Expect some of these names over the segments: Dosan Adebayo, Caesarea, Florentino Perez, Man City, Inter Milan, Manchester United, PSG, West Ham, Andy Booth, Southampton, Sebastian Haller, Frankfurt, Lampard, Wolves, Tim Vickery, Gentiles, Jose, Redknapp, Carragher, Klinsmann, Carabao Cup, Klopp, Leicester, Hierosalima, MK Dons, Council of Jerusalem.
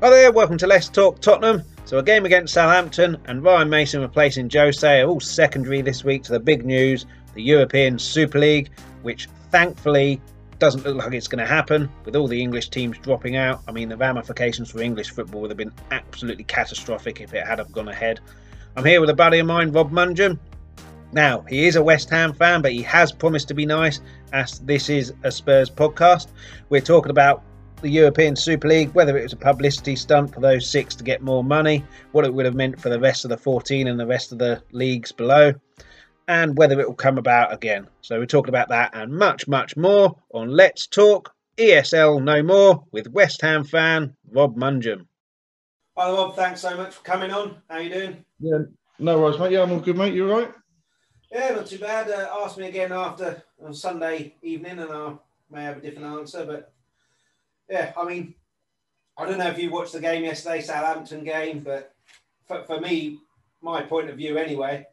Hello there, welcome to Let's Talk Tottenham. So a game against Southampton and Ryan Mason replacing Jose are all secondary this week to the big news, the European Super League, which thankfully doesn't look like it's going to happen with all the English teams dropping out. I mean, the ramifications for English football would have been absolutely catastrophic if it had have gone ahead. I'm here with a buddy of mine, Rob Manjun. Now, he is a West Ham fan, but he has promised to be nice as this is a Spurs podcast. We're talking about the European Super League, whether it was a publicity stunt for those six to get more money, what it would have meant for the rest of the 14 and the rest of the leagues below, and whether it will come about again. So we're talking about that and much, much more on Let's Talk ESL No More with West Ham fan Rob Manjun. Hi Rob, thanks so much for coming on. How are you doing? Yeah, no worries mate. Yeah, I'm all good mate. You all right? Yeah, not too bad. Asked me again after on Sunday evening and I may have a different answer, but yeah, I mean, I don't know if you watched the game yesterday, Southampton game, but for me, my point of view anyway.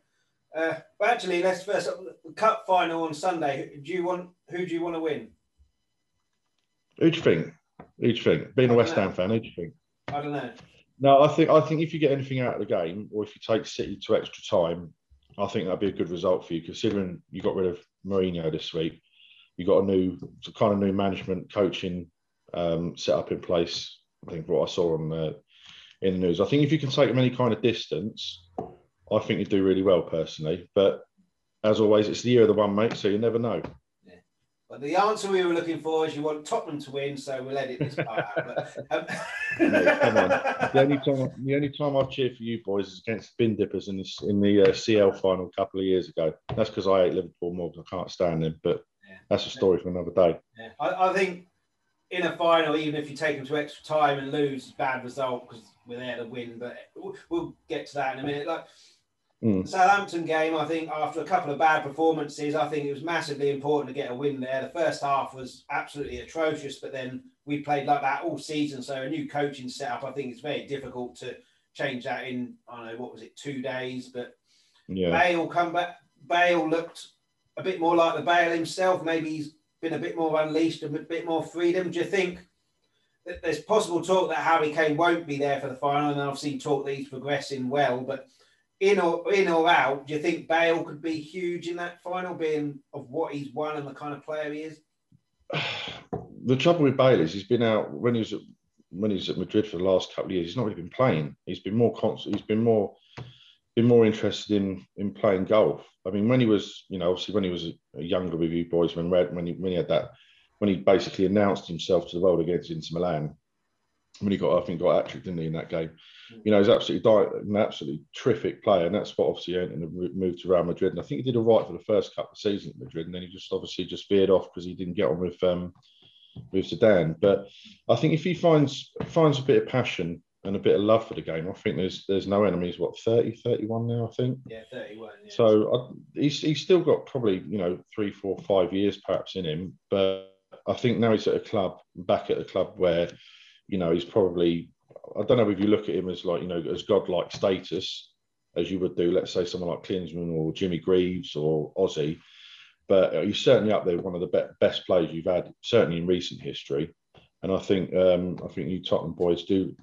But actually, let's first up the cup final on Sunday. Who do you want to win? Who do you think? Being a West Ham fan, who do you think? I don't know. No, I think if you get anything out of the game, or if you take City to extra time, I think that'd be a good result for you, considering you got rid of Mourinho this week. You got a kind of new management coaching set up in place. I think what I saw in the news. I think if you can take them any kind of distance, I think you do really well personally. But as always, it's the year of the one, mate. So you never know. Yeah. But the answer we were looking for is you want Tottenham to win. So we'll edit this part out. But, mate, come on. The only time I've cheered for you boys is against the bin dippers in the CL final a couple of years ago. That's because I hate Liverpool more because I can't stand them. But yeah, that's a story for another day. Yeah. I think, in a final, even if you take them to extra time and lose, bad result because we're there to win. But we'll get to that in a minute. Like the Southampton game, I think after a couple of bad performances, I think it was massively important to get a win there. The first half was absolutely atrocious, but then we played like that all season. So a new coaching setup, I think it's very difficult to change that in, I don't know, what was it, 2 days? But yeah. Bale come back. Bale looked a bit more like the Bale himself. Maybe he's been a bit more unleashed, a bit more freedom. Do you think that there's possible talk that Harry Kane won't be there for the final? And I've seen talk that he's progressing well, but in or out, do you think Bale could be huge in that final, being of what he's won and the kind of player he is? The trouble with Bale is he's been out when he was at Madrid for the last couple of years. He's not really been playing. He's been more constant. He's been more interested in playing golf. I mean, when he was, you know, obviously when he was younger with you boys, when he basically announced himself to the world against Inter Milan, when he got, I think, got hat-trick, didn't he, in that game? You know, he's an absolutely terrific player, and that's what obviously earned him the move to Real Madrid. And I think he did all right for the first couple of seasons at Madrid, and then he just veered off because he didn't get on with Zidane. But I think if he finds a bit of passion and a bit of love for the game, I think there's no enemies. What, 30, 31 now, I think? Yeah, 31. Yeah. So he's still got probably, you know, 3, 4, 5 years perhaps in him. But I think now he's back at a club where, you know, he's probably, I don't know if you look at him as like, you know, as godlike status as you would do, let's say someone like Klinsmann or Jimmy Greaves or Jose, but he's certainly up there, one of the best players you've had, certainly in recent history. And I think you Tottenham boys do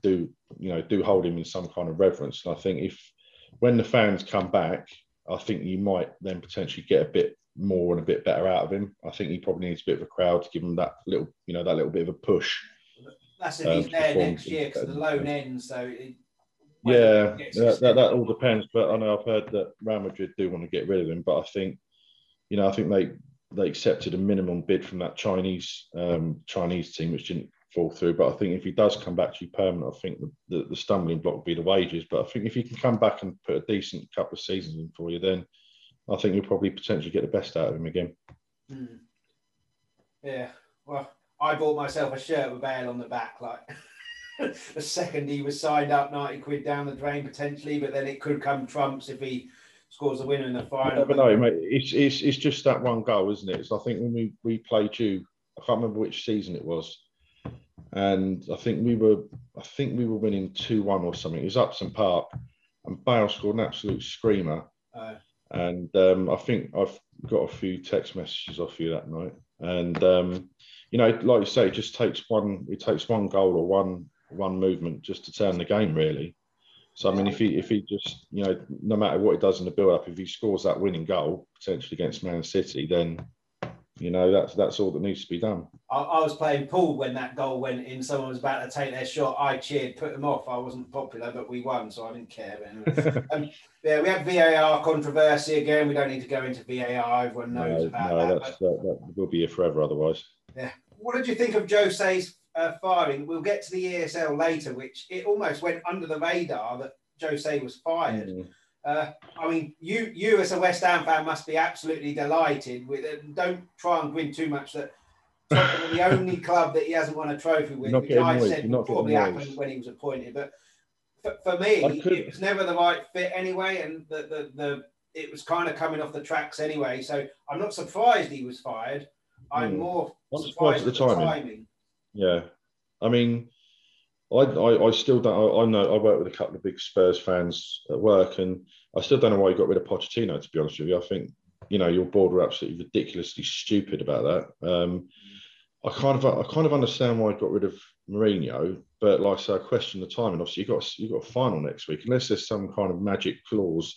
hold him in some kind of reverence. And I think when the fans come back, I think you might then potentially get a bit more and a bit better out of him. I think he probably needs a bit of a crowd to give him that little bit of a push. That's if he's there next year because the loan ends. So that all depends. But I know I've heard that Real Madrid do want to get rid of him, but I think, you know, I think they accepted a minimum bid from that Chinese team, which didn't fall through. But I think if he does come back to you permanent, I think the stumbling block would be the wages. But I think if he can come back and put a decent couple of seasons in for you, then I think you'll probably potentially get the best out of him again. Mm. Yeah. Well, I bought myself a shirt with Bale on the back. Like the second he was signed up, 90 quid down the drain potentially, but then it could come trumps if he scores the winner in the final. But no, mate, it's just that one goal, isn't it? So I think when we played you, I can't remember which season it was, and I think we were winning 2-1 or something. It was Upton Park, and Bale scored an absolute screamer. And I think I've got a few text messages off you that night, and you know, like you say, it takes one goal or one one movement just to turn the game, really. So, I mean, if he just, you know, no matter what he does in the build-up, if he scores that winning goal, potentially against Man City, then, you know, that's all that needs to be done. I was playing pool when that goal went in. Someone was about to take their shot. I cheered, put them off. I wasn't popular, but we won, so I didn't care. Yeah, we had VAR controversy again. We don't need to go into VAR. Everyone knows about that. That will be here forever otherwise. Yeah. What did you think of Jose's firing? We'll get to the ESL later, which it almost went under the radar that Jose was fired. Mm. I mean, you as a West Ham fan must be absolutely delighted with it. Don't try and win too much. That Tottenham the only club that he hasn't won a trophy with, which I said probably happened when he was appointed. But for me, it was never the right fit anyway, and it was kind of coming off the tracks anyway. So I'm not surprised he was fired. I'm more surprised at the timing. Yeah, I mean, I still don't. I know I work with a couple of big Spurs fans at work, and I still don't know why you got rid of Pochettino. To be honest with you, I think your board were absolutely ridiculously stupid about that. I kind of understand why I got rid of Mourinho, but like I say, I question the timing. Obviously, you got a final next week, unless there's some kind of magic clause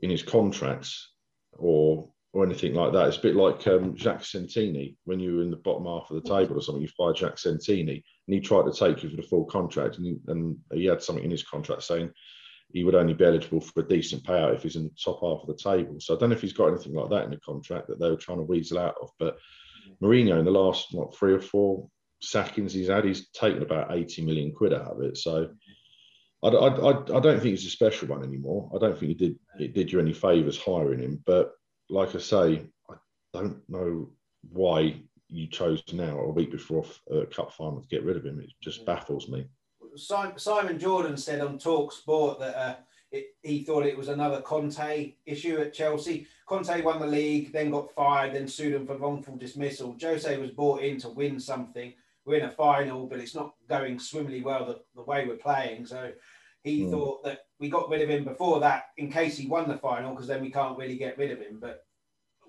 in his contracts or anything like that. It's a bit like Jacques Santini when you were in the bottom half of the table or something. You fired Jacques Santini and he tried to take you for the full contract, and he had something in his contract saying he would only be eligible for a decent payout if he's in the top half of the table. So I don't know if he's got anything like that in the contract that they were trying to weasel out of. But Mourinho, in the last, what, 3 or 4 sackings he's had, he's taken about 80 million quid out of it. So I don't think he's a special one anymore. I don't think it did you any favours hiring him, but like I say, I don't know why you chose now, a week before a cup final, to get rid of him. It just baffles me. Simon Jordan said on Talk Sport that he thought it was another Conte issue at Chelsea. Conte won the league, then got fired, then sued him for wrongful dismissal. Jose was brought in to win something. We're in a final, but it's not going swimmingly well the way we're playing. So he thought that we got rid of him before that in case he won the final, because then we can't really get rid of him. But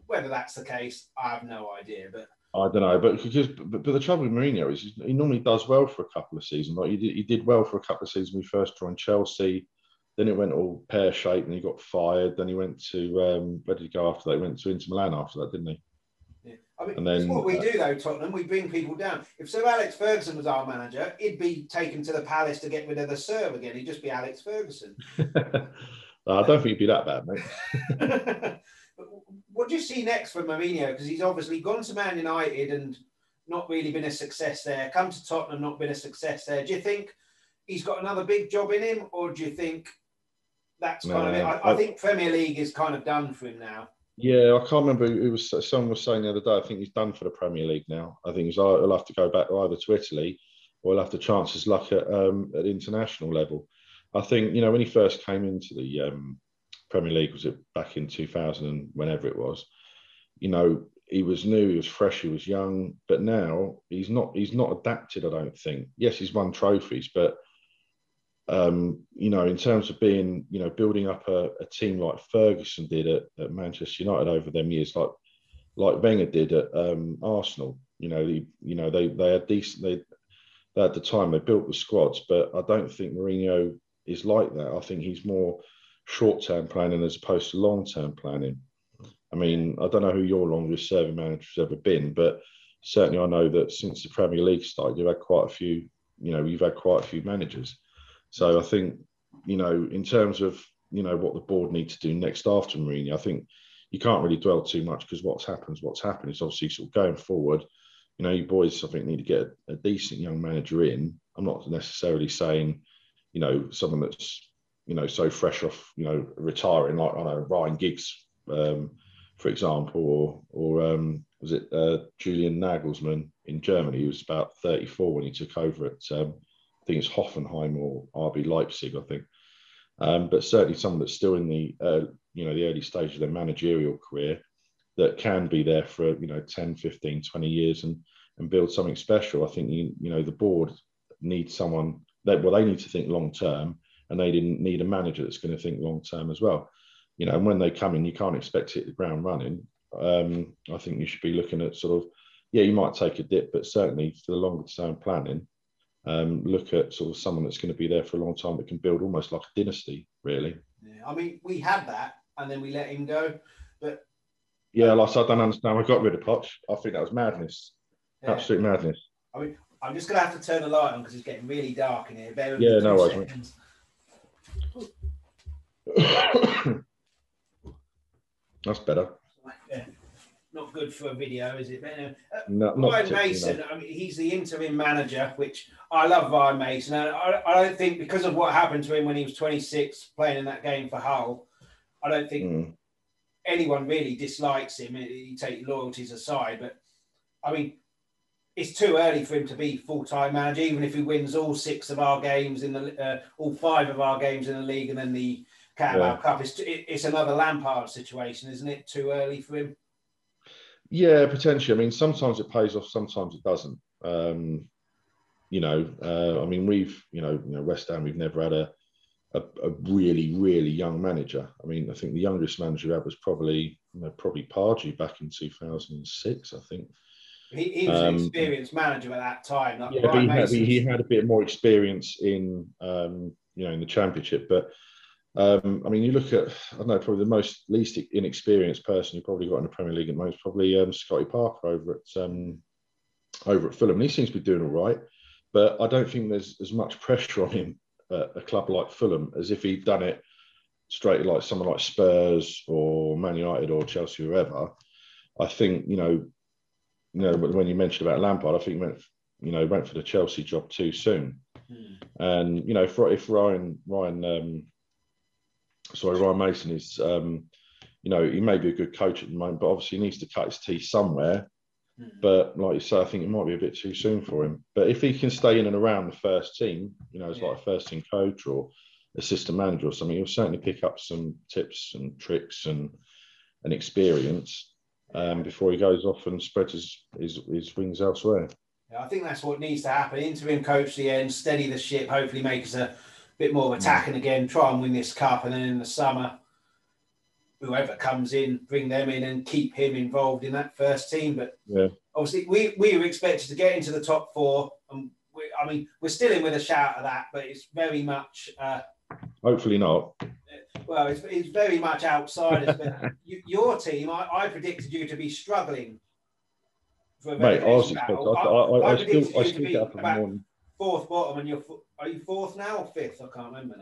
whether that's the case, I have no idea. But I don't know. But the trouble with Mourinho is he normally does well for a couple of seasons. Like he did well for a couple of seasons when he first joined Chelsea. Then it went all pear-shaped and he got fired. Then he went to, where did he go after that? He went to Inter Milan after that, didn't he? Yeah. I mean, that's what we do, though, Tottenham. We bring people down. If Sir Alex Ferguson was our manager, he'd be taken to the Palace to get rid of the Sir again. He'd just be Alex Ferguson. No, I don't think he'd be that bad, mate. What do you see next for Mourinho? Because he's obviously gone to Man United and not really been a success there. Come to Tottenham, not been a success there. Do you think he's got another big job in him, or do you think that's kind of it? I think Premier League is kind of done for him now. Yeah, I can't remember who was. Someone was saying the other day, I think he's done for the Premier League now. I think he'll have to go back either to Italy or he'll have to chance his luck at international level. I think, when he first came into the Premier League, was it back in 2000 and whenever it was, he was new, he was fresh, he was young, but now he's not adapted, I don't think. Yes, he's won trophies, but in terms of being, building up a team like Ferguson did at Manchester United over them years, like Wenger did at Arsenal, they at the time they built the squads, but I don't think Mourinho is like that. I think he's more short-term planning as opposed to long-term planning. I mean, I don't know who your longest-serving manager has ever been, but certainly I know that since the Premier League started, you've had quite a few managers. So I think, in terms of, what the board need to do next after Mourinho, I think you can't really dwell too much because what's happened. It's obviously sort of going forward. You boys, I think, need to get a decent young manager in. I'm not necessarily saying, someone that's, so fresh off, retiring, like, I don't know, Ryan Giggs, for example, or was it Julian Nagelsmann in Germany? He was about 34 when he took over at, I think it's Hoffenheim or RB Leipzig, I think. But certainly someone that's still in the, the early stage of their managerial career that can be there for, 10, 15, 20 years and build something special. I think, the board needs someone they need to think long-term. And they didn't need a manager that's going to think long-term as well. And when they come in, you can't expect to hit the ground running. I think you should be looking at you might take a dip, but certainly for the longer-term planning, look at sort of someone that's going to be there for a long time that can build almost like a dynasty, really. Yeah, I mean, we had that and then we let him go. But yeah, like I don't understand. We got rid of Poch. I think that was madness. Yeah. Absolute madness. I mean, I'm just going to have to turn the light on because it's getting really dark in here. Bear with me 2 seconds. That's better. Yeah. Not good for a video, is it? But anyway, no, Ryan Mason, no. I mean, he's the interim manager, which I love Ryan Mason. I don't think, because of what happened to him when he was 26 playing in that game for Hull, I don't think anyone really dislikes him. You take loyalties aside. But, I mean, it's too early for him to be full-time manager, even if he wins all 6 of our games, in the all 5 of our games in the league and then the Carabao Cup. It's another Lampard situation, isn't it? Too early for him. Yeah, potentially. I mean, sometimes it pays off, sometimes it doesn't. I mean, we've, West Ham, we've never had a really, really young manager. I mean, I think the youngest manager we had was probably Pardew back in 2006, I think. He was an experienced manager at that time. Like he had a bit more experience in, in the Championship. But, I mean, you look at, I don't know, probably the least inexperienced person you probably got in the Premier League at most, probably Scotty Parker over at Fulham. And he seems to be doing all right. But I don't think there's as much pressure on him at a club like Fulham as if he'd done it straight like someone like Spurs or Man United or Chelsea, whoever. I think, when you mentioned about Lampard, I think he went for the Chelsea job too soon. Mm. And, if Ryan Mason is, he may be a good coach at the moment, but obviously he needs to cut his teeth somewhere. Mm. But like you say, I think it might be a bit too soon for him. But if he can stay in and around the first team, like a first team coach or assistant manager or something, he'll certainly pick up some tips and tricks and experience. Before he goes off and spreads his wings elsewhere. Yeah, I think that's what needs to happen. Interim coach the end, steady the ship, hopefully make us a bit more of attacking again, try and win this cup, and then in the summer, whoever comes in, bring them in and keep him involved in that first team. But obviously we were expected to get into the top 4 and we're still in with a shout of that, but it's very much... hopefully not. Well, it's very much outsiders. But your team, I predicted you to be struggling for a relegation battle. I predicted you to be about 4th bottom, and are you 4th now or 5th? I can't remember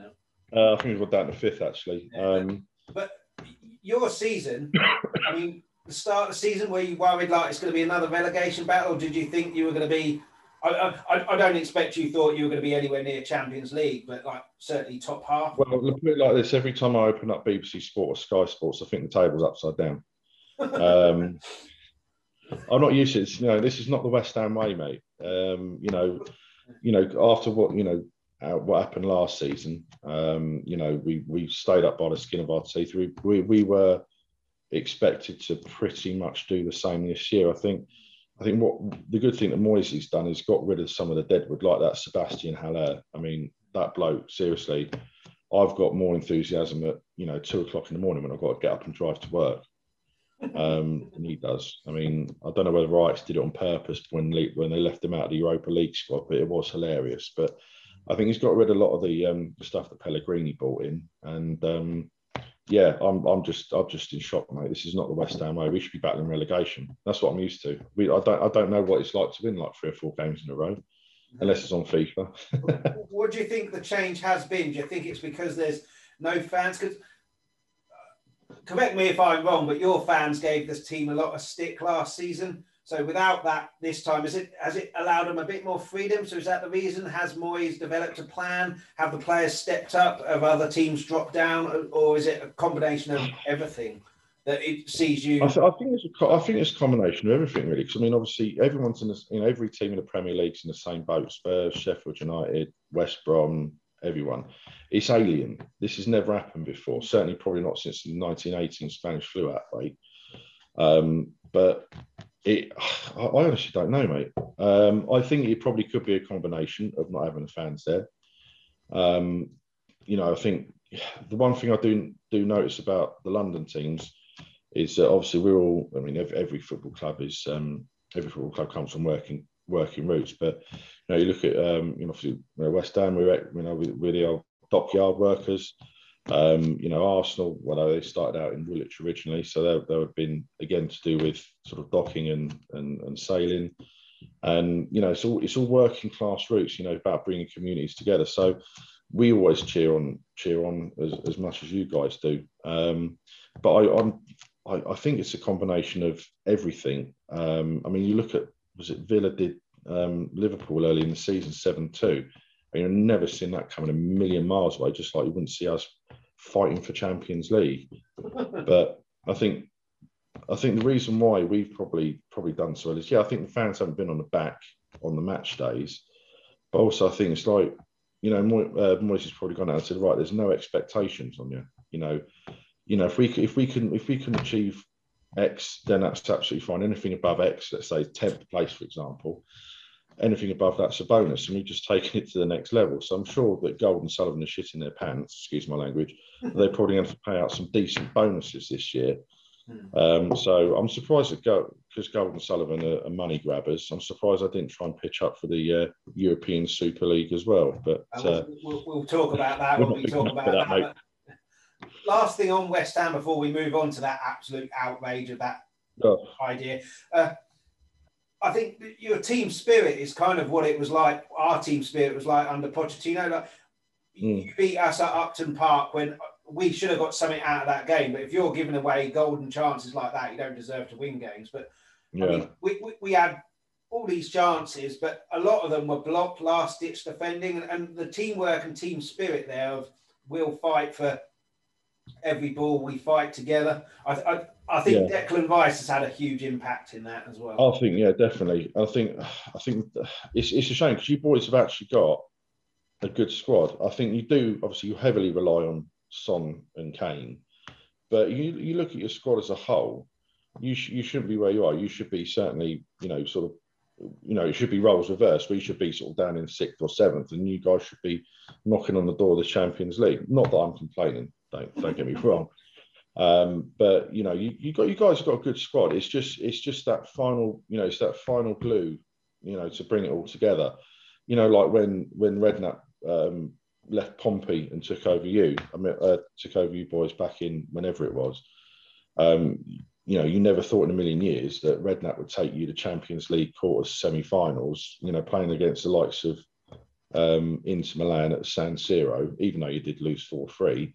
now. I think we've got down to 5th actually. Yeah, but your season, I mean, the start of the season, were you worried like it's going to be another relegation battle? Or did you think you were going to be? I don't expect you thought you were going to be anywhere near Champions League, but like certainly top half. Well, look at it like this: every time I open up BBC Sport or Sky Sports, I think the table's upside down. I'm not used to it. This is not the West Ham way, mate. After what happened last season, we stayed up by the skin of our teeth. We were expected to pretty much do the same this year, I think. I think what the good thing that Moyes done is got rid of some of the deadwood, like that Sebastian Haller. I mean, that bloke, seriously, I've got more enthusiasm at, 2:00 in the morning when I've got to get up and drive to work than he does. I mean, I don't know whether Ajax did it on purpose when they left him out of the Europa League squad, but it was hilarious. But I think he's got rid of a lot of the stuff that Pellegrini brought in. And, I'm just in shock, mate. This is not the West Ham way. We should be battling relegation. That's what I'm used to. I don't know what it's like to win like 3 or 4 games in a row, unless it's on FIFA. What do you think the change has been? Do you think it's because there's no fans? Because correct me if I'm wrong, but your fans gave this team a lot of stick last season. So without that, this time, has it allowed them a bit more freedom? So is that the reason? Has Moyes developed a plan? Have the players stepped up? Have other teams dropped down? Or is it a combination of everything that it sees you? I think it's a combination of everything, really. Because I mean, obviously, everyone's in this. Every team in the Premier League's in the same boat: Spurs, Sheffield United, West Brom, everyone. It's alien. This has never happened before. Certainly, probably not since the 1918 Spanish flu outbreak. But I honestly don't know, mate. I think it probably could be a combination of not having the fans there. I think the one thing I do notice about the London teams is that obviously every football club comes from working working routes. But you know, you look at West Ham, we really are dockyard workers. Arsenal, they started out in Woolwich originally, so they have been again to do with sort of docking and sailing, and it's all working class routes. About bringing communities together. So we always cheer on as much as you guys do. But I think it's a combination of everything. You look at, was it Villa did Liverpool early in the season 7-2. I've never seen that coming a million miles away, just like you wouldn't see us fighting for Champions League. But I think the reason why we've probably done so well is, I think the fans haven't been on the back on the match days. But also I think it's like, Moyes has probably gone out and said, right, there's no expectations on you. If we can achieve X, then that's absolutely fine. Anything above X, let's say 10th place, for example, anything above that's a bonus, and we've just taken it to the next level. So I'm sure that Gold and Sullivan are shitting their pants, excuse my language. They're probably going to pay out some decent bonuses this year. So I'm surprised that because Gold and Sullivan are money grabbers, I'm surprised I didn't try and pitch up for the European Super League as well. But we'll talk about that when we talk about that. Last thing on West Ham before we move on to that absolute outrage of that idea. I think your team spirit is kind of what it was like. Our team spirit was like under Pochettino. You beat us at Upton Park when we should have got something out of that game. But if you're giving away golden chances like that, you don't deserve to win games. But we had all these chances, but a lot of them were blocked, last-ditch defending. And the teamwork and team spirit there of we'll fight for every ball, we fight together. I think Declan Rice has had a huge impact in that as well. I think, definitely. I think it's a shame because you boys have actually got a good squad. I think you do, obviously, you heavily rely on Son and Kane. But you look at your squad as a whole, you shouldn't be where you are. You should be certainly, it should be roles reversed, where you should be sort of down in 6th or 7th, and you guys should be knocking on the door of the Champions League. Not that I'm complaining, don't get me wrong. But you guys have got a good squad. It's just that final, it's that final glue, to bring it all together. Like when Redknapp left Pompey and took over you boys back in whenever it was. You never thought in a million years that Redknapp would take you to Champions League quarters, semi-finals. Playing against the likes of Inter Milan at San Siro, even though you did lose 4-3.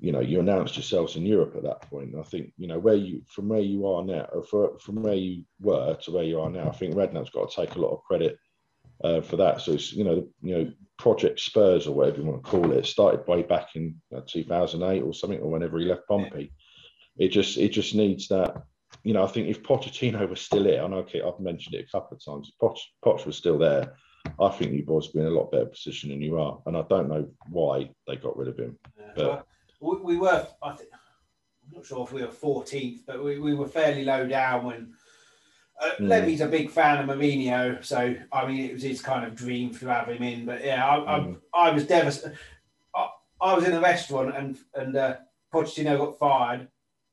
You announced yourselves in Europe at that point. I think, from where you were to where you are now, I think Redknapp's got to take a lot of credit for that. So it's, Project Spurs or whatever you want to call it, started way back in 2008 or something, or whenever he left Pompey. It just needs that. I think if Pochettino was still here, I've mentioned it a couple of times. If Poch was still there, I think you boys would be in a lot better position than you are, and I don't know why they got rid of him, but. We were, I'm not sure if we were 14th, but we were fairly low down when Levy's a big fan of Mourinho. So, it was his kind of dream to have him in. But, I was devastated. I was in the restaurant and Pochettino got fired.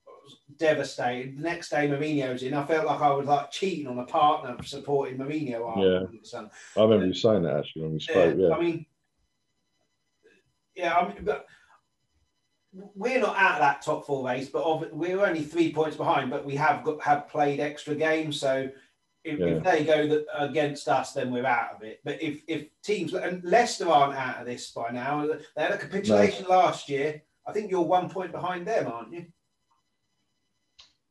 I was devastated. The next day, Mourinho's in. I felt like I was like cheating on a partner supporting Mourinho. I remember you saying that actually when we spoke. Yeah. But we're not out of that top four race, but we're only 3 points behind, but we have played extra games. So if they go against us, then we're out of it. But if teams, and Leicester aren't out of this by now, they had a capitulation last year. I think you're 1 point behind them, aren't you?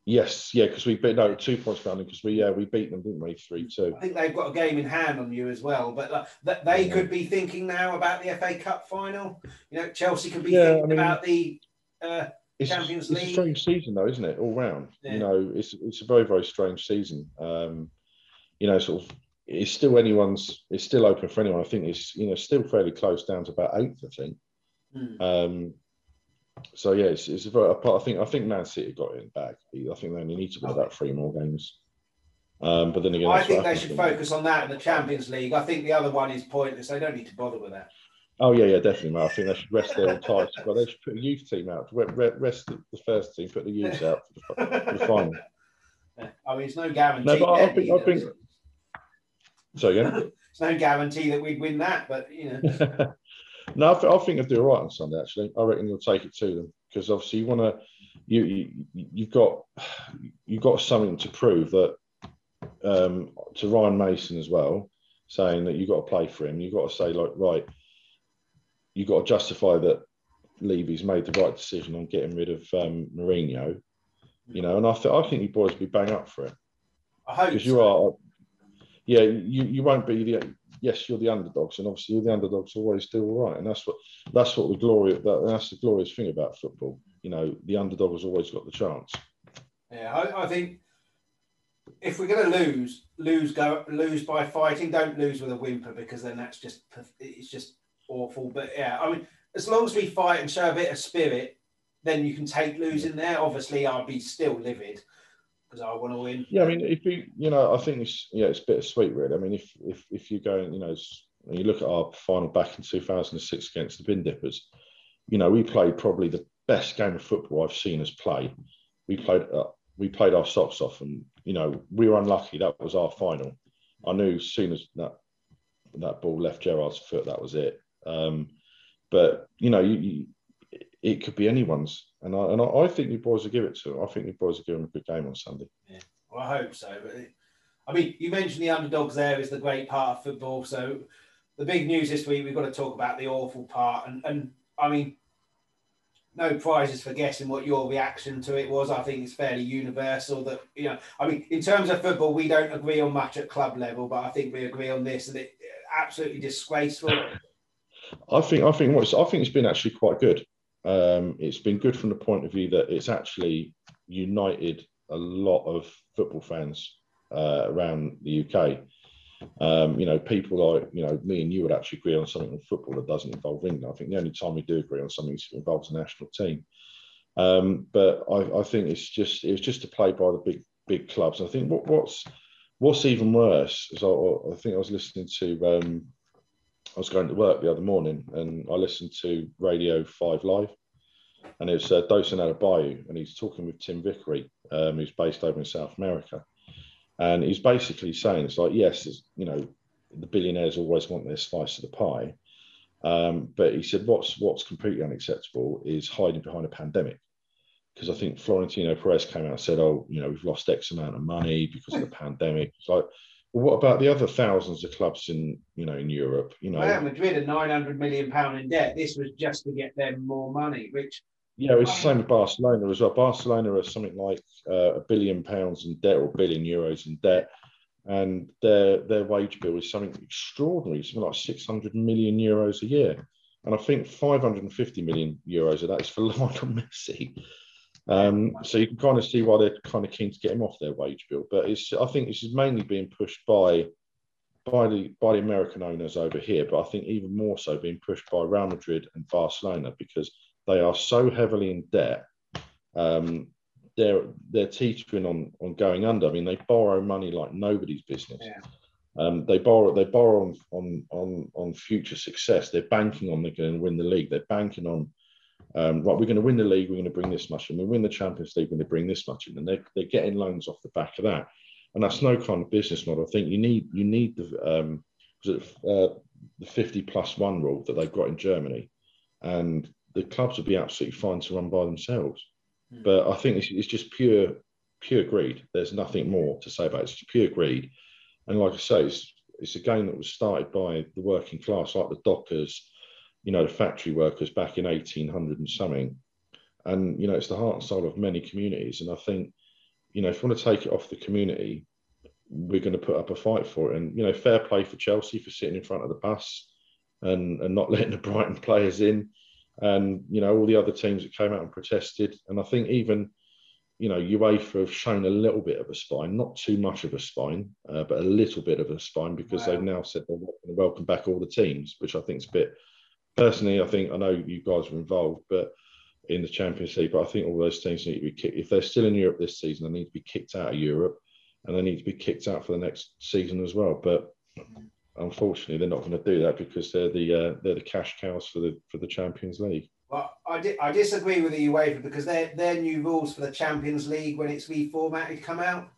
Yes, yeah, because we beat 2 points behind them because we beat them, didn't we? 3-2. I think they've got a game in hand on you as well, but they could be thinking now about the FA Cup final. Chelsea could be thinking about the Champions League. It's a strange season, though, isn't it? All round, it's a very very strange season. It's still anyone's. It's still open for anyone. I think it's still fairly close down to about 8th, I think. So yeah, it's a very apart. I think Man City got it in the bag. I think they only need to win about 3 more games. But then again, I think they should focus on that in the Champions League. I think the other one is pointless. They don't need to bother with that. Oh yeah, definitely, mate. I think they should rest their entire squad. Well, they should put a youth team out. Rest the first team, put the youth out for the final. It's no guarantee. No, but I've been So yeah, it's no guarantee that we'd win that, but you know. No, I think they'll do all right on Sunday. Actually, I reckon you'll take it to them because obviously you want to. You've got something to prove that to Ryan Mason as well, saying that you've got to play for him. You've got to say like, right, you've got to justify that Levy's made the right decision on getting rid of Mourinho. You know, and I think you boys will be bang up for it. I hope because you so. Are. Yeah, you won't be the. Yes, you're the underdogs, and obviously the underdogs always do all right, and that's what the glory. That's the glorious thing about football. You know, the underdog has always got the chance. Yeah, I think if we're going to lose by fighting. Don't lose with a whimper, because then it's just awful. But yeah, I mean, as long as we fight and show a bit of spirit, then you can take losing there. Obviously, I'll be still livid because I want to win. Yeah, I mean, if I think it's bittersweet, really. I mean, if you go and you look at our final back in 2006 against the Bin Dippers, we played probably the best game of football I've seen us play. We played our socks off, and we were unlucky. That was our final. I knew as soon as that ball left Gerrard's foot, that was it. But it could be anyone's, and I think you boys will give it to them. I think you boys will give them a good game on Sunday. Yeah, well, I hope so. But, I mean, you mentioned the underdogs. There is the great part of football. So the big news this week, we've got to talk about the awful part, and I mean. No prizes for guessing what your reaction to it was. I think it's fairly universal that, I mean, in terms of football, we don't agree on much at club level, but I think we agree on this, and it's absolutely disgraceful. I think it's been actually quite good. It's been good from the point of view that it's actually united a lot of football fans around the UK. People like, me and you would actually agree on something in football that doesn't involve England. I think the only time we do agree on something is if it involves a national team. But I think it was just a play by the big clubs. I think what's even worse is I think I was listening to, I was going to work the other morning and I listened to Radio 5 Live, and it's Dosan Adebayo, and he's talking with Tim Vickery, who's based over in South America. And he's basically saying, it's like, yes, the billionaires always want their slice of the pie. But he said, what's completely unacceptable is hiding behind a pandemic. Because I think Florentino Perez came out and said, oh, we've lost X amount of money because of the pandemic. It's like, well, what about the other thousands of clubs in Europe? Real Madrid are £900 million in debt. This was just to get them more money, which... Yeah, it's the same with Barcelona as well. Barcelona are something like £1 billion in debt or €1 billion in debt, and their wage bill is something extraordinary, something like €600 million a year. And I think €550 million of that is for Lionel Messi. So you can kind of see why they're kind of keen to get him off their wage bill. But I think this is mainly being pushed by the American owners over here, but I think even more so being pushed by Real Madrid and Barcelona, because they are so heavily in debt. They're teetering on going under. I mean, they borrow money like nobody's business. Yeah. They borrow on future success. They're banking on they're going to win the league. They're banking on right. We're going to win the league. We're going to bring this much in. We win the Champions League. We're going to bring this much in. And they're getting loans off the back of that. And that's no kind of business model. I think you need the 50+1 rule that they've got in Germany, and the clubs would be absolutely fine to run by themselves. But I think it's just pure greed. There's nothing more to say about it. It's just pure greed. And like I say, it's a game that was started by the working class, like the dockers, the factory workers back in 1800 and something. And, it's the heart and soul of many communities. And I think, if you want to take it off the community, we're going to put up a fight for it. And, fair play for Chelsea for sitting in front of the bus and not letting the Brighton players in. And, all the other teams that came out and protested. And I think even, UEFA have shown a little bit of a spine, not too much of a spine, but a little bit of a spine, because They've now said they're not going to welcome back all the teams, which I think is a bit... Personally, I know you guys were involved but in the Champions League, but I think all those teams need to be kicked. If they're still in Europe this season, they need to be kicked out of Europe, and they need to be kicked out for the next season as well. But... Unfortunately, they're not going to do that because they're the cash cows for the Champions League. Well, I disagree with the UEFA because their new rules for the Champions League when it's reformatted come out.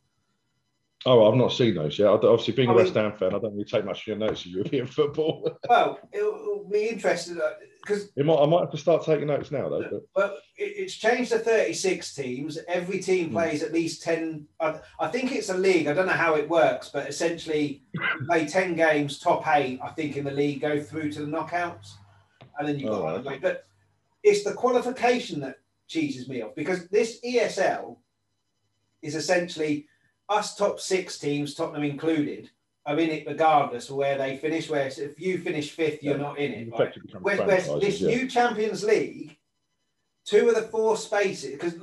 Oh, I've not seen those yet. Obviously, being a West Ham fan, I don't really take much notice of European football. Well, it'll be interesting because I might have to start taking notes now, though. But. Well, it's changed to 36 teams. Every team plays at least 10. I think it's a league. I don't know how it works, but essentially, you play 10 games, top 8. I think in the league, go through to the knockouts, and then you got. Right. But it's the qualification that cheeses me off because this ESL is essentially. Us top 6 teams, Tottenham included, are in it regardless of where they finish. Where if you finish 5th, you're not in it. Right? Whereas this new Champions League, 2 of the 4 spaces, because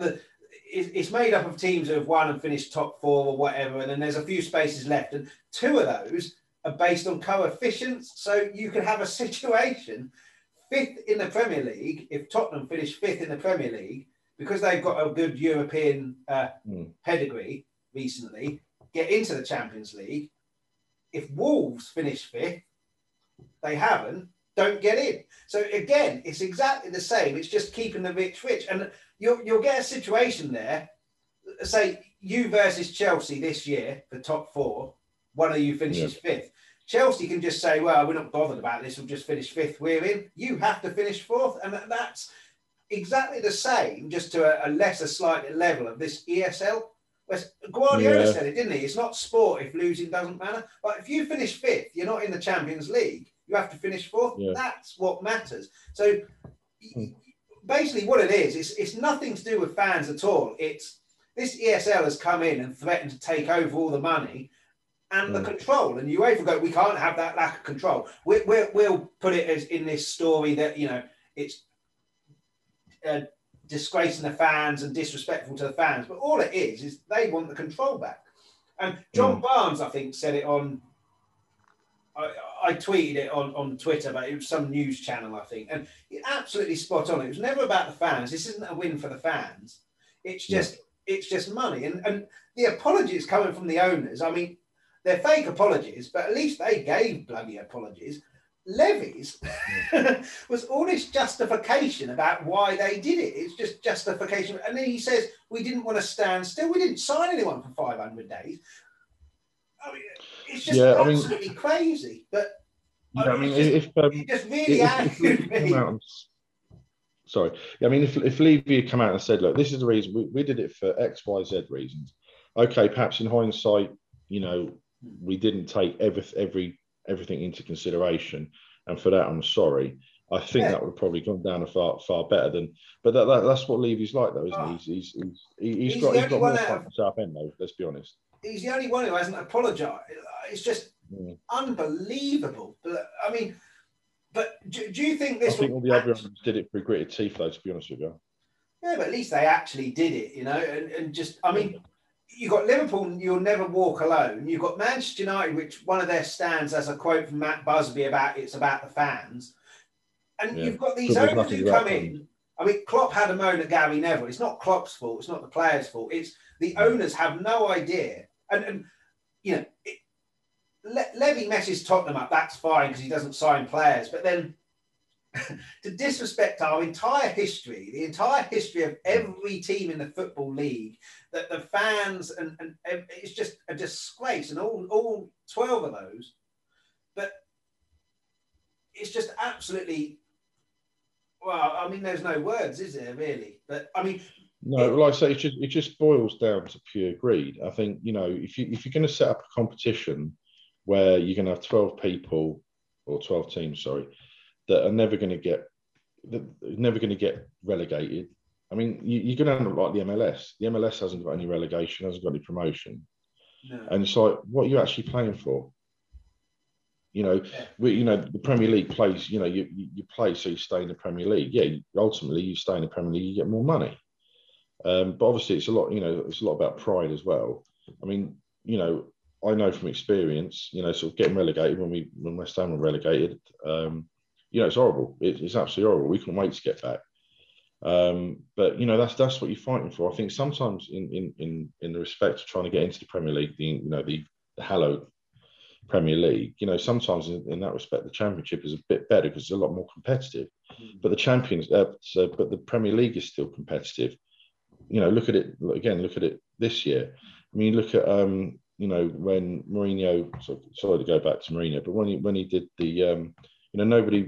it's made up of teams who have won and finished top 4 or whatever, and then there's a few spaces left, and 2 of those are based on coefficients. So you could have a situation 5th in the Premier League if Tottenham finish 5th in the Premier League because they've got a good European pedigree. Recently, get into the Champions League. If Wolves finish 5th, they haven't, don't get in. So again, it's exactly the same. It's just keeping the rich rich. And you'll get a situation there, say you versus Chelsea this year, the top 4, one of you finishes 5th. Chelsea can just say, well, we're not bothered about this, we'll just finish 5th, we're in. You have to finish 4th. And that's exactly the same, just to a lesser slight level of this ESL. Guardiola said it, didn't he? It's not sport if losing doesn't matter. But if you finish 5th, you're not in the Champions League. You have to finish 4th. Yeah. That's what matters. So basically what it is, it's nothing to do with fans at all. It's this ESL has come in and threatened to take over all the money and the control. And UEFA go, we can't have that lack of control. We'll put it as in this story that, you know, it's... disgracing the fans and disrespectful to the fans, but all it is they want the control back. And John Barnes, I think, said it on. I tweeted it on Twitter, but it was some news channel, I think, and absolutely spot on. It was never about the fans. This isn't a win for the fans. It's just money, and the apologies coming from the owners. I mean, they're fake apologies, but at least they gave bloody apologies. Levy's was all this justification about why they did it. It's just justification. And then he says, we didn't want to stand still. We didn't sign anyone for 500 days. I mean, it's just absolutely crazy. But it just really angered me. Sorry. I mean, if Levy had come out and said, look, this is the reason we did it for X, Y, Z reasons. Okay, perhaps in hindsight, you know, we didn't take everything into consideration, and for that I'm sorry. I think that would have probably gone down far better than. But that's what Levy's like, though, isn't he? He's got more fun at Southampton, though. Let's be honest. He's the only one who hasn't apologised. It's just unbelievable. I mean, but do you think this? I think all the other ones did it through gritted teeth, though. To be honest with you. Yeah, but at least they actually did it, you know, and just I mean. You've got Liverpool, you'll never walk alone. You've got Manchester United, which one of their stands has a quote from Matt Busby about it's about the fans. And you've got these owners who come in. I mean, Klopp had a moan at Gary Neville. It's not Klopp's fault. It's not the players' fault. It's the owners have no idea. And you know, Levy messes Tottenham up. That's fine because he doesn't sign players. But then to disrespect our entire history, the entire history of every team in the football league, that the fans and it's just a disgrace, and all 12 of those. But it's just absolutely, well, I mean, there's no words, is there, really? But I mean, no, like I say, it just boils down to pure greed. I think, you know, if you're going to set up a competition where you're going to have 12 people or 12 teams, sorry, that are never going to get relegated. I mean, you're going to end up like the MLS. The MLS hasn't got any relegation, hasn't got any promotion, and it's like, what are you actually playing for? You know, the Premier League plays. You know, you play so you stay in the Premier League. Yeah, ultimately you stay in the Premier League, you get more money. But obviously, it's a lot. You know, it's a lot about pride as well. I mean, you know, I know from experience. You know, sort of getting relegated when West Ham were relegated. You know, it's horrible. It's absolutely horrible. We couldn't wait to get back. But, you know, that's what you're fighting for. I think sometimes in the respect of trying to get into the Premier League, the hallowed Premier League, you know, sometimes in that respect, the Championship is a bit better because it's a lot more competitive. But the Premier League is still competitive. You know, look at it this year. I mean, look at you know, when Mourinho, sorry to go back to Mourinho, but when he did the, you know, nobody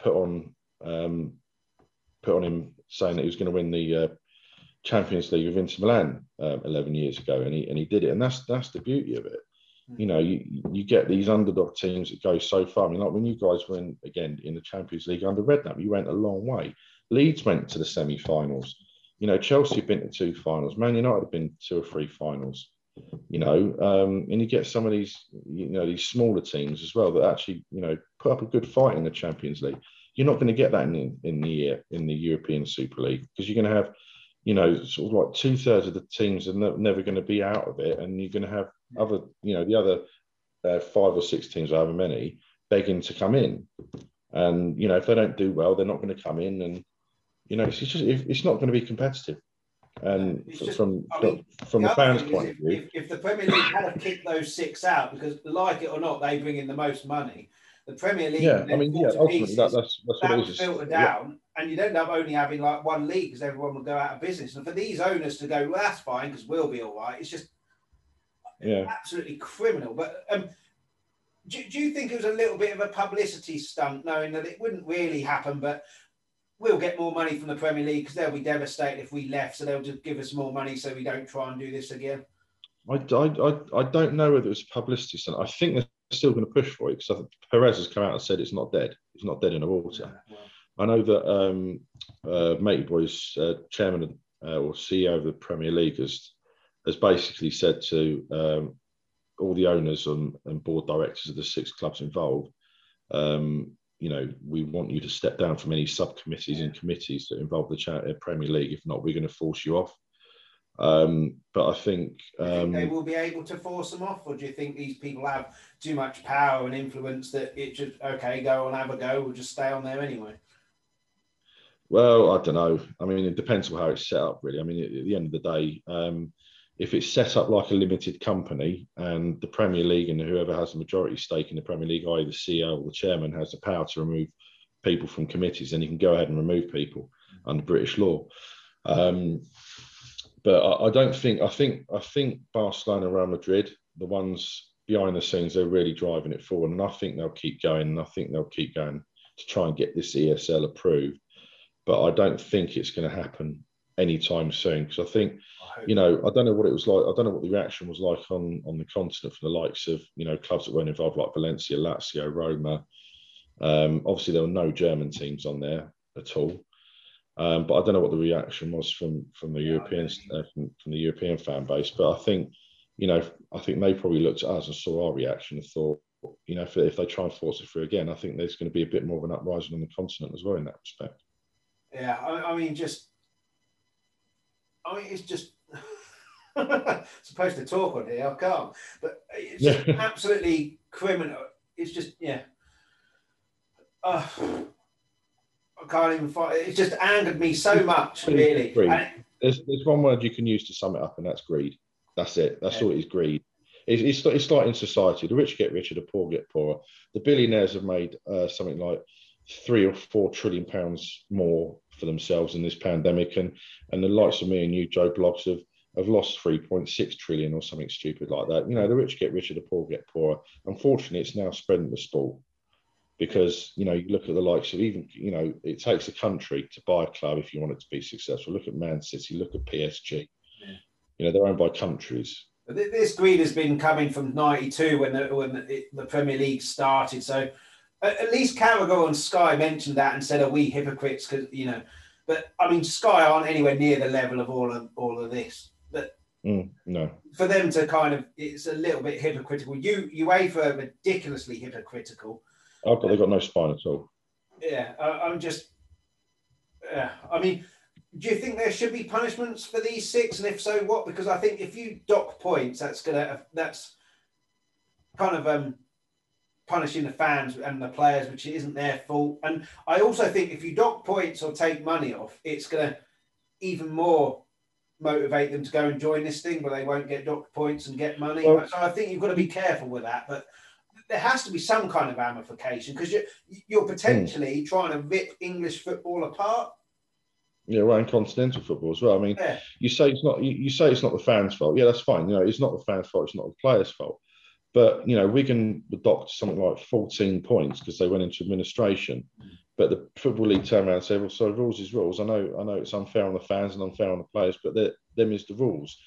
put on him saying that he was going to win the Champions League with Inter Milan 11 years ago, and he did it, and that's the beauty of it. You know, you get these underdog teams that go so far. I mean, like when you guys went again in the Champions League under Redknapp, you went a long way. Leeds went to the semi-finals. You know, Chelsea have been to two finals. Man United have been to 2 or 3 finals. You know, and you get some of these, you know, these smaller teams as well that actually, you know, put up a good fight in the Champions League. You're not going to get that in the European Super League, because you're going to have, you know, sort of like 2/3 of the teams are never going to be out of it, and you're going to have other, you know, the other 5 or 6 teams, however many, begging to come in, and you know, if they don't do well, they're not going to come in, and you know, it's not going to be competitive. And from the fans' point of view, if the Premier League had kicked those 6 out, because like it or not, they bring in the most money. The Premier League, yeah, I mean, yeah, ultimately that's what it is. Filtered down, yeah. And you'd end up only having like one league, because everyone would go out of business. And for these owners to go, well, that's fine, because we'll be all right. It's just, yeah, absolutely criminal. But do you think it was a little bit of a publicity stunt, knowing that it wouldn't really happen, but we'll get more money from the Premier League because they'll be devastated if we left, so they'll just give us more money so we don't try and do this again? I don't know whether it was publicity stunt. I think there's still going to push for it, because I think Perez has come out and said it's not dead. It's not dead in the water. Yeah, wow. I know that Matey Boy's chairman or CEO of the Premier League has basically said to all the owners and board directors of the 6 clubs involved, you know, we want you to step down from any subcommittees and committees that involve the Premier League. If not, we're going to force you off. But I think, they will be able to force them off, or do you think these people have too much power and influence that it should, okay, go on, have a go, we'll just stay on there anyway? Well, I don't know. I mean, it depends on how it's set up, really. I mean, at the end of the day, if it's set up like a limited company and the Premier League and whoever has the majority stake in the Premier League, i.e. the CEO or the chairman, has the power to remove people from committees, then you can go ahead and remove people under British law. But I don't think, I think Barcelona and Real Madrid, the ones behind the scenes, they're really driving it forward. And I think they'll keep going. And I think they'll keep going to try and get this ESL approved. But I don't think it's going to happen anytime soon. Because I think, you know, I don't know what it was like. I don't know what the reaction was like on the continent for the likes of, you know, clubs that weren't involved, like Valencia, Lazio, Roma. Obviously, there were no German teams on there at all. But I don't know what the reaction was from the Europeans, from the European fan base. But I think, you know, I think they probably looked at us and saw our reaction and thought, you know, if they try and force it through again, I think there's going to be a bit more of an uprising on the continent as well in that respect. Yeah, I mean, it's just I'm supposed to talk on here, I can't. But it's just absolutely criminal. It's just, yeah. I can't even find it. It's just angered me so much, really. There's one word you can use to sum it up, and that's greed. That's it. That's all it is, greed. It's like in society, the rich get richer, the poor get poorer. The billionaires have made something like £3 or £4 trillion more for themselves in this pandemic, and the likes of me and you, Joe Bloggs, have lost 3.6 trillion or something stupid like that. You know, the rich get richer, the poor get poorer. Unfortunately, it's now spreading the sport. Because, you know, you look at the likes of even, you know, it takes a country to buy a club if you want it to be successful. Look at Man City, look at PSG. Yeah. You know, they're owned by countries. But this greed has been coming from '92 when the Premier League started. So at least Carragher on Sky mentioned that and said, are we hypocrites? Because, you know, but I mean, Sky aren't anywhere near the level of all of this. But no. For them to kind of, it's a little bit hypocritical. UEFA are ridiculously hypocritical. Oh, but they've got no spine at all. Yeah, I'm just... I mean, do you think there should be punishments for these 6? And if so, what? Because I think if you dock points, that's kind of punishing the fans and the players, which isn't their fault. And I also think if you dock points or take money off, it's going to even more motivate them to go and join this thing where they won't get docked points and get money. Well, so I think you've got to be careful with that, but... There has to be some kind of ramification, because you're potentially trying to rip English football apart. Yeah, around continental football as well. I mean, yeah. you say it's not the fans' fault. Yeah, that's fine. You know, it's not the fans' fault. It's not the players' fault. But you know, Wigan were docked something like 14 points because they went into administration. But the Football League turned around and said, "Well, so rules is rules. I know it's unfair on the fans and unfair on the players, but them is the rules."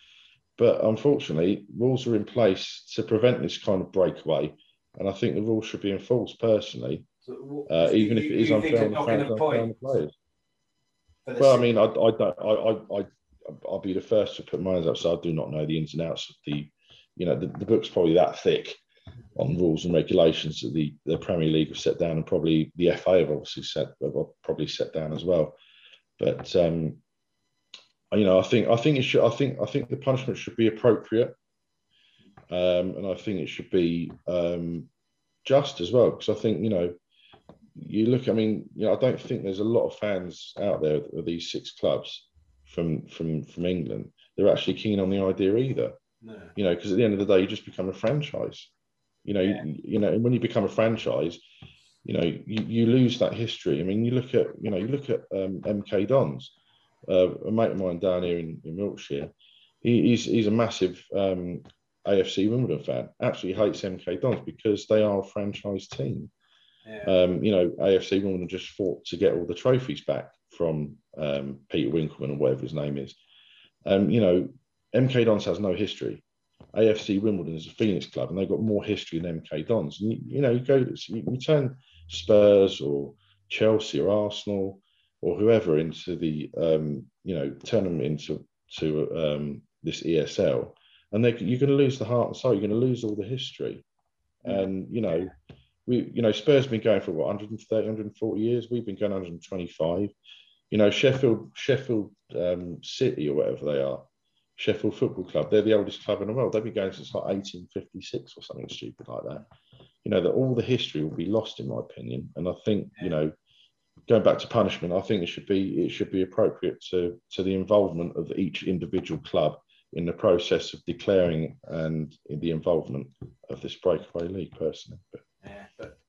But unfortunately, rules are in place to prevent this kind of breakaway, and I think the rules should be enforced personally, even if it is unfair on the fans and unfair on the players. Well, I mean, I'll be the first to put my hands up, so I do not know the ins and outs of the. You know, the book's probably that thick on rules and regulations that the Premier League have set down, and probably the FA have obviously set down as well. But you know, I think the punishment should be appropriate, and I think it should be just as well. Because I think, you know, I don't think there's a lot of fans out there of these six clubs from England. They're actually keen on the idea either. No. You know, because at the end of the day, you just become a franchise. You know, yeah. you know, and when you become a franchise, you know, you lose that history. I mean, you look at MK Dons, a mate of mine down here in Wiltshire. He's a massive AFC Wimbledon fan. Absolutely hates MK Dons because they are a franchise team. Yeah. You know, AFC Wimbledon just fought to get all the trophies back from Peter Winkleman or whatever his name is. You know. MK Dons has no history. AFC Wimbledon is a Phoenix club, and they've got more history than MK Dons. And you turn Spurs or Chelsea or Arsenal or whoever into the, turn them into this ESL, and you're going to lose the heart and soul. You're going to lose all the history. And you know, Spurs have been going for what 130, 140 years. We've been going 125. You know, Sheffield City or whatever they are. Sheffield Football Club, they're the oldest club in the world. They've been going since like 1856 or something stupid like that. You know, that all the history will be lost, in my opinion. And I think, you know, going back to punishment, I think it should be appropriate to the involvement of each individual club in the process of declaring and in the involvement of this breakaway league, personally. But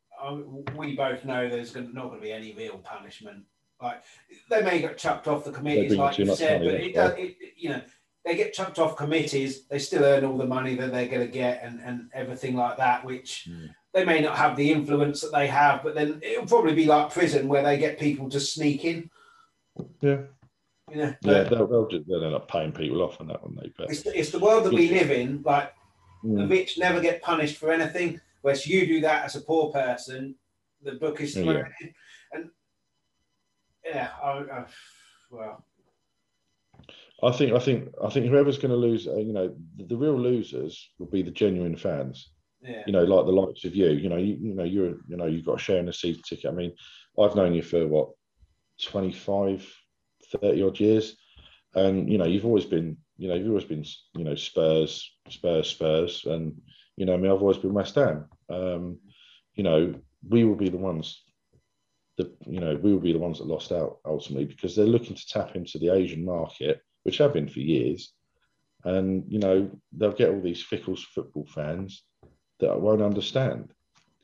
we both know there's not going to be any real punishment. Like, they may get chucked off the committees, like you said, but they get chucked off committees, they still earn all the money that they're going to get and everything like that, which they may not have the influence that they have, but then it'll probably be like prison where they get people to sneak in. Yeah. You know, yeah, they'll end up paying people off on that one, they bet. It's the world that we live in, like the rich never get punished for anything, whereas you do that as a poor person, the book is thrown in. And yeah, well... I think whoever's going to lose, you know, the real losers will be the genuine fans. Yeah. You know, like the likes of you. You know, you've got a share in a season ticket. I mean, I've known you for what 25, 30 odd years, and you know, you've always been, you know, Spurs, and you know, I mean, I've always been West Ham. You know, we will be the ones. We will be the ones that lost out ultimately because they're looking to tap into the Asian market, which have been for years. And, you know, they'll get all these fickle football fans that won't understand,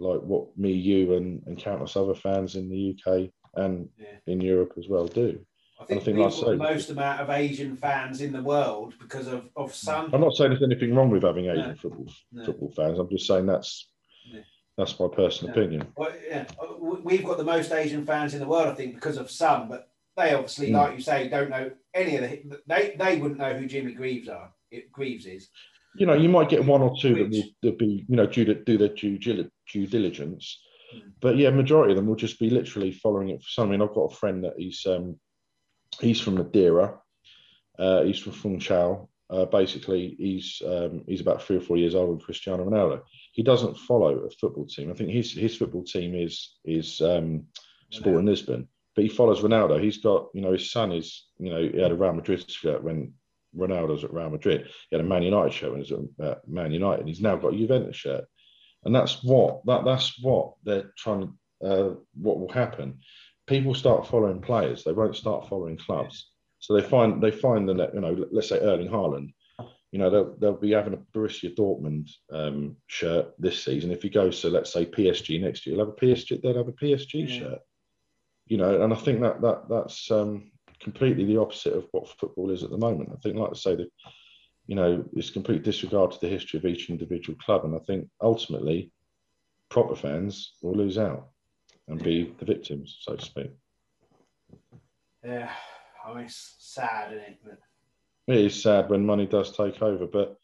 like what me, you and countless other fans in the UK and in Europe as well do. I think the most amount of Asian fans in the world because of some... I'm not saying there's anything wrong with having Asian football fans. I'm just saying that's my personal opinion. Well, yeah, we've got the most Asian fans in the world, I think, because of some, but they obviously, like you say, don't know any of the... They wouldn't know who Jimmy Greaves is. You know, you might get one or two that will be, you know, do their due diligence. But, yeah, majority of them will just be literally following it for something. I've got a friend that he's from Madeira. He's from Funchal. Basically, he's about 3 or 4 years older than Cristiano Ronaldo. He doesn't follow a football team. I think his football team is Sporting Lisbon, but he follows Ronaldo. He's got, you know, his son is, you know, he had a Real Madrid shirt when Ronaldo was at Real Madrid. He had a Man United shirt when he was at Man United. And he's now got a Juventus shirt, and that's what they're trying to. What will happen? People start following players. They won't start following clubs. So they find the, you know, let's say Erling Haaland, you know, they'll be having a Borussia Dortmund shirt this season. If he goes to, let's say, PSG next year, they'll have a PSG shirt, you know. And I think that's completely the opposite of what football is at the moment. I think, like I say, it's complete disregard to the history of each individual club. And I think ultimately, proper fans will lose out and be the victims, so to speak. Yeah, I mean, it's sad, isn't it? It is sad when money does take over, but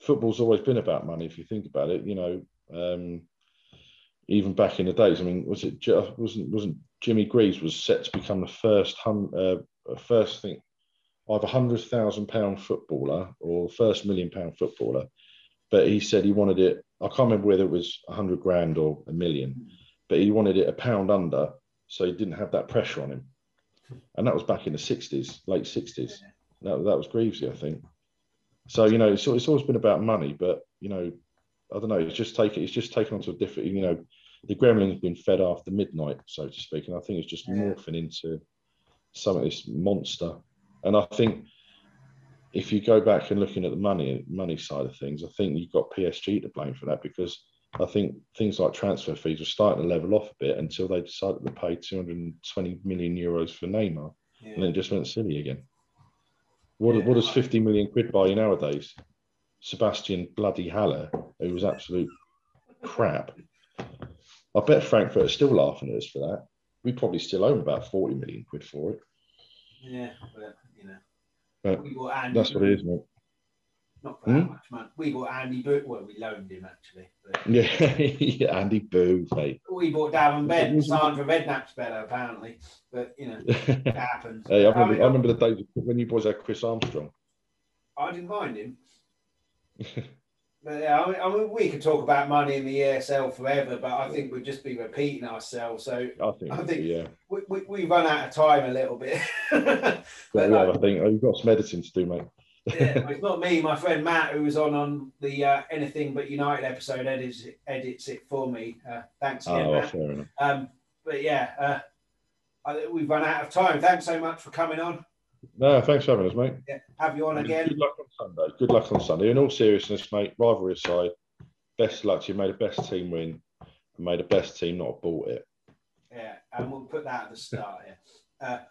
football's always been about money. If you think about it, even back in the days, I mean, wasn't Jimmy Greaves was set to become the first either £100,000 footballer or first £1 million footballer, but he said he wanted it. I can't remember whether it was $100,000 or $1 million, but he wanted it £1 under, so he didn't have that pressure on him. And that was back in the 60s, late 60s. That was Greavesy, I think. So, it's always been about money, but, I don't know, it's just taken on to a different, the gremlin has been fed after midnight, so to speak, and I think it's just morphing into some of this monster. And I think if you go back and looking at the money side of things, I think you've got PSG to blame for that, because I think things like transfer fees were starting to level off a bit until they decided to pay €220 million for Neymar, and then it just went silly again. What does £50 million buy you nowadays? Sebastian bloody Haller, who was absolute crap. I bet Frankfurt are still laughing at us for that. We probably still own about £40 million for it. Yeah, but we got Andy. That's Booth. What it is, mate. Not for that much, man. We got Andy Booth. Well, we loaned him actually. But... yeah, Andy Booth, mate. We bought Darren Ben, Sandra Redknapp's better apparently, but it happens. Hey, I remember the days when you boys had Chris Armstrong. I didn't mind him. But yeah, I mean, we could talk about money in the ESL forever, but I think we'd just be repeating ourselves. So I think we run out of time a little bit. I think you've got some editing to do, mate. Yeah, it's not me. My friend Matt, who was on the Anything But United episode, edits it for me. Thanks again, Matt. Fair enough. But yeah, I think we've run out of time. Thanks so much for coming on. No, thanks for having us, mate. Yeah, have you on again. Good luck on Sunday. In all seriousness, mate, rivalry aside, best of luck to you. May the best team win and may the best team not have bought it. Yeah, and we'll put that at the start here.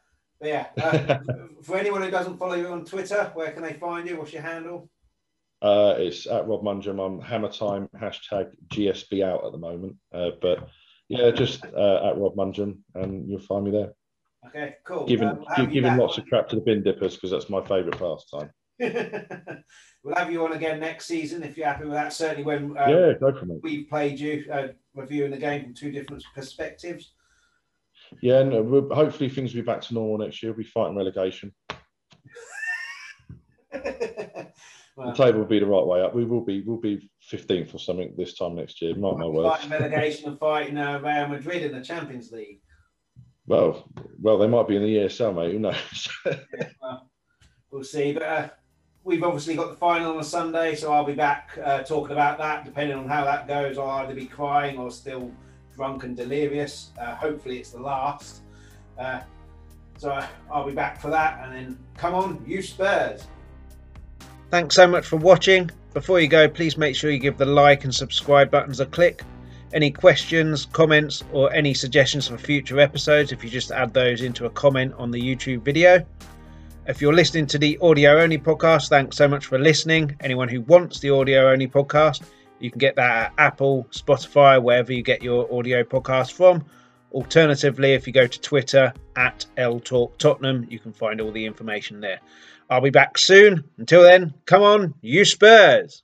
For anyone who doesn't follow you on Twitter, where can they find you? What's your handle? It's at Rob Manjun. I'm Hammer Time, #GSB out at the moment. But yeah, just at Rob Manjun, and you'll find me there. Okay, cool. Giving lots of crap to the bin dippers, because that's my favourite pastime. We'll have you on again next season if you're happy with that. Certainly when we've played you, reviewing the game from two different perspectives. Yeah, and hopefully things will be back to normal next year. We'll be fighting relegation. The table will be the right way up. We'll be 15th or something this time next year. Mark my words. Fighting relegation and fighting Real Madrid in the Champions League. Well, they might be in the ESL, mate. Who knows? Yeah, we'll see. But we've obviously got the final on a Sunday, so I'll be back talking about that. Depending on how that goes, I'll either be crying or still drunk and delirious. Hopefully, it's the last. So I'll be back for that. And then, come on, you Spurs. Thanks so much for watching. Before you go, please make sure you give the like and subscribe buttons a click. Any questions, comments, or any suggestions for future episodes, if you just add those into a comment on the YouTube video. If you're listening to the audio only podcast, thanks so much for listening. Anyone who wants the audio only podcast, you can get that at Apple, Spotify, wherever you get your audio podcast from. Alternatively, if you go to Twitter at LTalkTottenham, you can find all the information there. I'll be back soon. Until then, come on, you Spurs!